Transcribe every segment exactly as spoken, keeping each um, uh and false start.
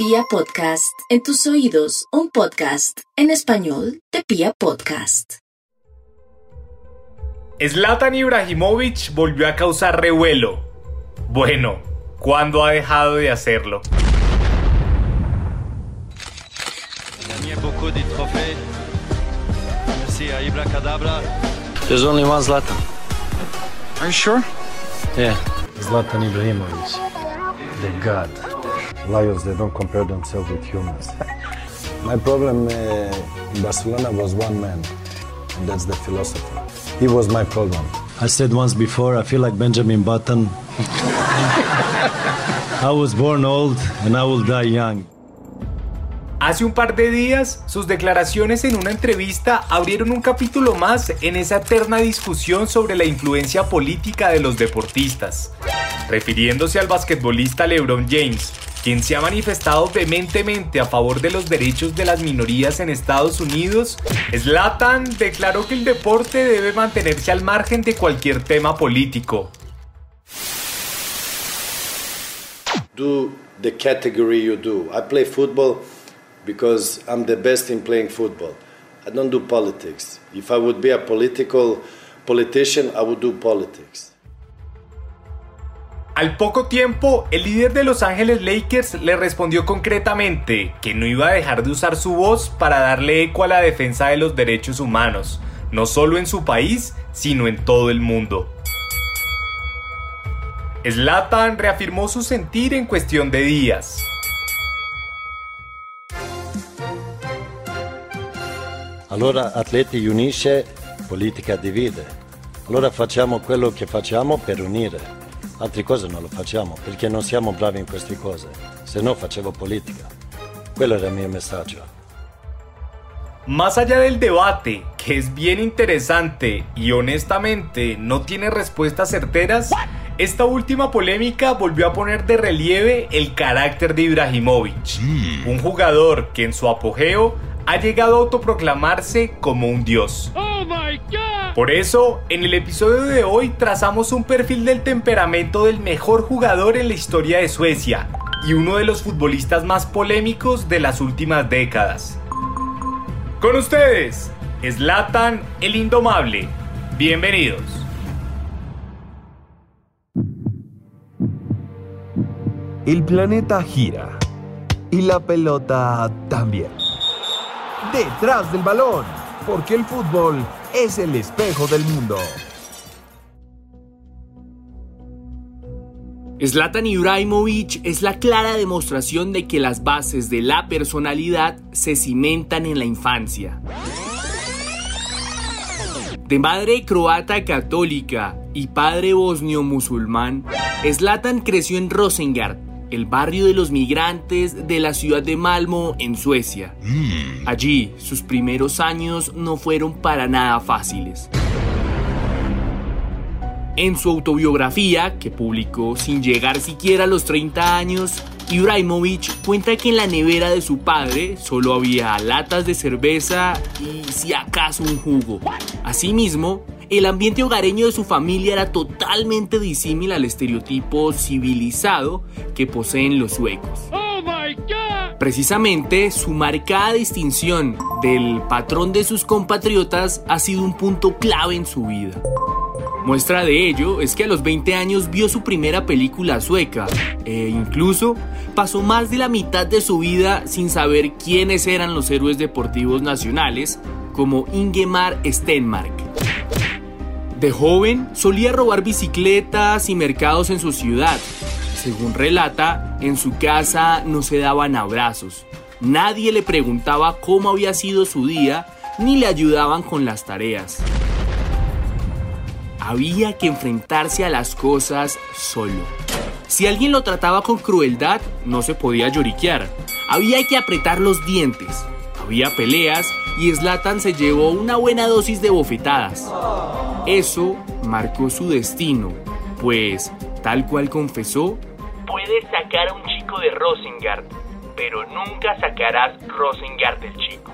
Pía Podcast, en tus oídos, un podcast en español de Pía Podcast. Zlatan Ibrahimović volvió a causar revuelo. Bueno, ¿cuándo ha dejado de hacerlo? There's only one Zlatan. Are you sure? Yeah. Zlatan Ibrahimović, the god. Lions, they don't compare themselves with humans. My problem uh, in Barcelona was one man, and that's the philosopher. He was my problem. I said once before, I feel like Benjamin Button. I was born old and I will die young. Hace un par de días, sus declaraciones en una entrevista abrieron un capítulo más en esa eterna discusión sobre la influencia política de los deportistas. Refiriéndose al basquetbolista LeBron James, quien se ha manifestado vehementemente a favor de los derechos de las minorías en Estados Unidos, Zlatan declaró que el deporte debe mantenerse al margen de cualquier tema político. Do the category you do. I play football because I'm the best in playing football. I don't do politics. If I would be a political politician, I would do politics. Al poco tiempo, el líder de Los Ángeles Lakers le respondió concretamente que no iba a dejar de usar su voz para darle eco a la defensa de los derechos humanos, no solo en su país, sino en todo el mundo. Zlatan reafirmó su sentir en cuestión de días. Allora atleti unisce, politica divide. Allora facciamo quello che facciamo per unire. Altre cose non lo facciamo perché non siamo bravi in queste cose, se no facevo politica. Quello era il mio messaggio. Más allá del debate, que es bien interesante y honestamente no tiene respuestas certeras, esta última polémica volvió a poner de relieve el carácter de Ibrahimović, mm. un jugador que en su apogeo ha llegado a autoproclamarse como un dios. Oh my God. Por eso, en el episodio de hoy trazamos un perfil del temperamento del mejor jugador en la historia de Suecia y uno de los futbolistas más polémicos de las últimas décadas. Con ustedes, Zlatan el Indomable. Bienvenidos. El planeta gira y la pelota también. Detrás del balón, porque el fútbol es el espejo del mundo. Zlatan Ibrahimović es la clara demostración de que las bases de la personalidad se cimentan en la infancia. De madre croata católica y padre bosnio musulmán, Zlatan creció en Rosengård, el barrio de los migrantes de la ciudad de Malmö, en Suecia. Allí, sus primeros años no fueron para nada fáciles. En su autobiografía, que publicó sin llegar siquiera a los treinta años, Ibrahimović cuenta que en la nevera de su padre solo había latas de cerveza y, si acaso, un jugo. Asimismo, el ambiente hogareño de su familia era totalmente disímil al estereotipo civilizado que poseen los suecos. Oh my God. Precisamente, su marcada distinción del patrón de sus compatriotas ha sido un punto clave en su vida. Muestra de ello es que a los veinte años vio su primera película sueca e incluso pasó más de la mitad de su vida sin saber quiénes eran los héroes deportivos nacionales como Ingemar Stenmark. De joven, solía robar bicicletas y mercados en su ciudad. Según relata, en su casa no se daban abrazos. Nadie le preguntaba cómo había sido su día, ni le ayudaban con las tareas. Había que enfrentarse a las cosas solo. Si alguien lo trataba con crueldad, no se podía lloriquear. Había que apretar los dientes. Había peleas y Zlatan se llevó una buena dosis de bofetadas. Eso marcó su destino, pues, tal cual confesó, puedes sacar a un chico de Rosengård, pero nunca sacarás Rosengård del chico.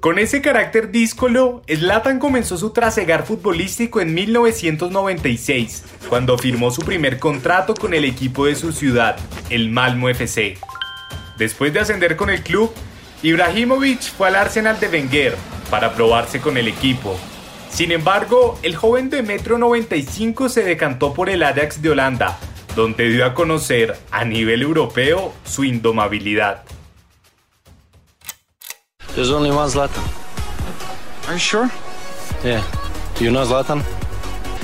Con ese carácter díscolo, Zlatan comenzó su trasegar futbolístico en mil novecientos noventa y seis, cuando firmó su primer contrato con el equipo de su ciudad, el Malmö F C. Después de ascender con el club, Ibrahimović fue al Arsenal de Wenger para probarse con el equipo. Sin embargo, el joven de metro noventa y cinco se decantó por el Ajax de Holanda, donde dio a conocer a nivel europeo su indomabilidad. There's only one Zlatan. Are you sure? Yeah. Do you know Zlatan?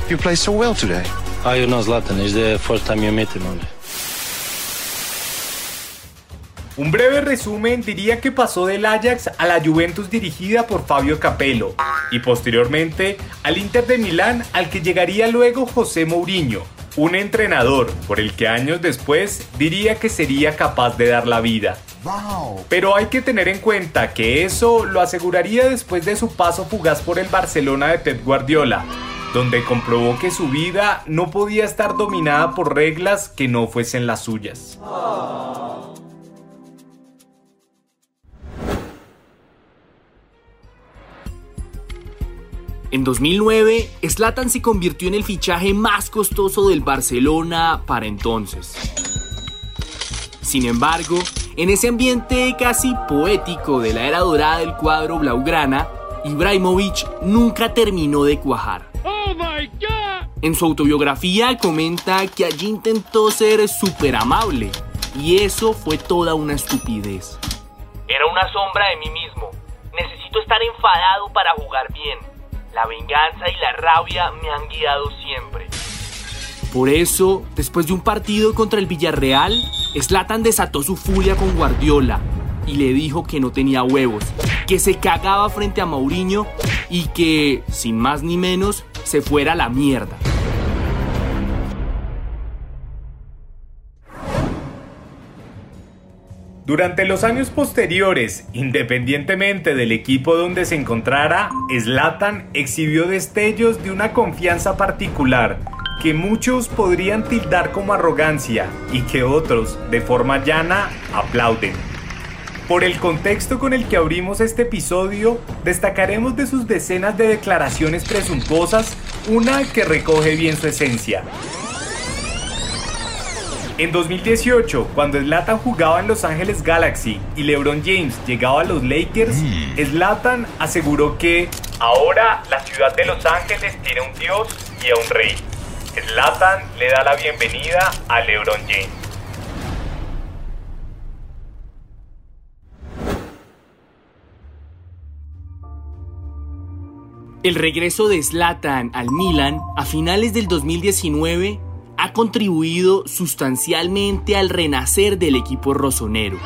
You play so well today. Ah, you know Zlatan. It's the first time you meet him only. Un breve resumen diría que pasó del Ajax a la Juventus dirigida por Fabio Capello y posteriormente al Inter de Milán, al que llegaría luego José Mourinho, un entrenador por el que años después diría que sería capaz de dar la vida. Pero hay que tener en cuenta que eso lo aseguraría después de su paso fugaz por el Barcelona de Pep Guardiola, donde comprobó que su vida no podía estar dominada por reglas que no fuesen las suyas. En dos mil nueve, Zlatan se convirtió en el fichaje más costoso del Barcelona para entonces. Sin embargo, en ese ambiente casi poético de la era dorada del cuadro blaugrana, Ibrahimović nunca terminó de cuajar. Oh my God. En su autobiografía comenta que allí intentó ser súper amable, y eso fue toda una estupidez. Era una sombra de mí mismo. Necesito estar enfadado para jugar bien. La venganza y la rabia me han guiado siempre. Por eso, después de un partido contra el Villarreal, Zlatan desató su furia con Guardiola y le dijo que no tenía huevos, que se cagaba frente a Mourinho y que, sin más ni menos, se fuera a la mierda. Durante los años posteriores, independientemente del equipo donde se encontrara, Zlatan exhibió destellos de una confianza particular que muchos podrían tildar como arrogancia y que otros, de forma llana, aplauden. Por el contexto con el que abrimos este episodio, destacaremos de sus decenas de declaraciones presuntuosas una que recoge bien su esencia. En dos mil dieciocho, cuando Zlatan jugaba en Los Ángeles Galaxy y LeBron James llegaba a los Lakers, Zlatan aseguró que ahora la ciudad de Los Ángeles tiene un dios y a un rey. Zlatan le da la bienvenida a LeBron James. El regreso de Zlatan al Milan a finales del dos mil diecinueve ha contribuido sustancialmente al renacer del equipo rossonero.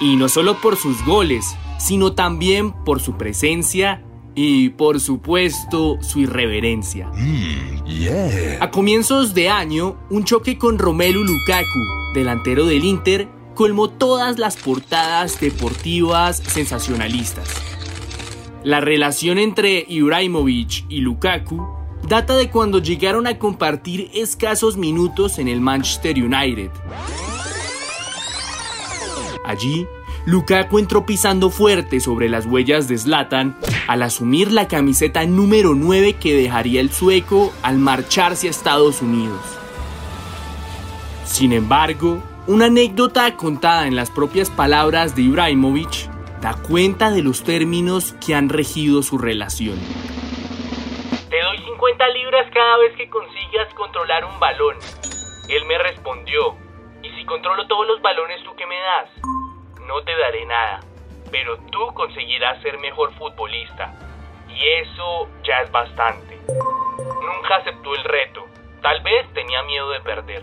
Y no solo por sus goles, sino también por su presencia y, por supuesto, su irreverencia. Mm, yeah. A comienzos de año, un choque con Romelu Lukaku, delantero del Inter, colmó todas las portadas deportivas sensacionalistas. La relación entre Ibrahimović y Lukaku data de cuando llegaron a compartir escasos minutos en el Manchester United. Allí, Lukaku entró pisando fuerte sobre las huellas de Zlatan al asumir la camiseta número nueve que dejaría el sueco al marcharse a Estados Unidos. Sin embargo, una anécdota contada en las propias palabras de Ibrahimović da cuenta de los términos que han regido su relación. Te doy cincuenta libras cada vez que consigas controlar un balón. Él me respondió, ¿y si controlo todos los balones tú qué me das? No te daré nada, pero tú conseguirás ser mejor futbolista. Y eso ya es bastante. Nunca aceptó el reto. Tal vez tenía miedo de perder.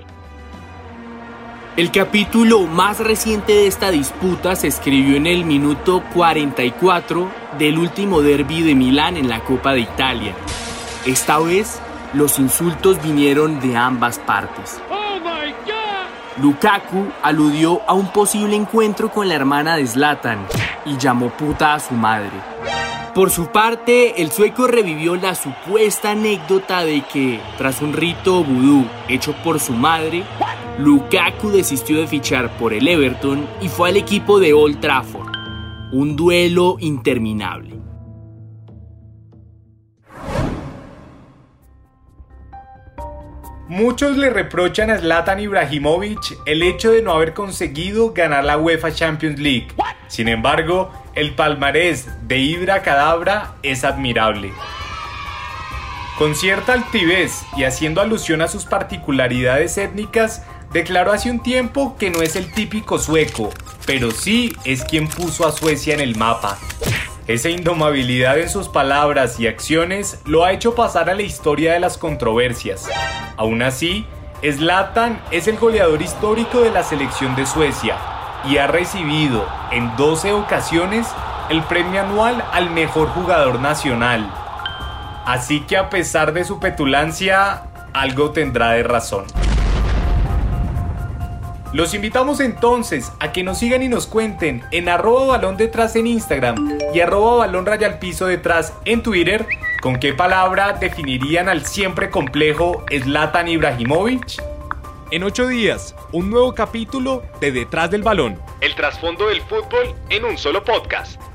El capítulo más reciente de esta disputa se escribió en el minuto cuarenta y cuatro del último derbi de Milán en la Copa de Italia. Esta vez, los insultos vinieron de ambas partes. ¡Oh, my God! Lukaku aludió a un posible encuentro con la hermana de Zlatan y llamó puta a su madre. Por su parte, el sueco revivió la supuesta anécdota de que, tras un rito vudú hecho por su madre, Lukaku desistió de fichar por el Everton y fue al equipo de Old Trafford. Un duelo interminable. Muchos le reprochan a Zlatan Ibrahimović el hecho de no haber conseguido ganar la UEFA Champions League. Sin embargo, el palmarés de Ibra Cadabra es admirable. Con cierta altivez y haciendo alusión a sus particularidades étnicas, declaró hace un tiempo que no es el típico sueco, pero sí es quien puso a Suecia en el mapa. Esa indomabilidad en sus palabras y acciones lo ha hecho pasar a la historia de las controversias. Aún así, Zlatan es el goleador histórico de la selección de Suecia y ha recibido en doce ocasiones el premio anual al mejor jugador nacional. Así que a pesar de su petulancia, algo tendrá de razón. Los invitamos entonces a que nos sigan y nos cuenten en arroba balón detrás en Instagram y arroba balón raya al piso detrás en Twitter con qué palabra definirían al siempre complejo Zlatan Ibrahimović. En ocho días, un nuevo capítulo de Detrás del Balón. El trasfondo del fútbol en un solo podcast.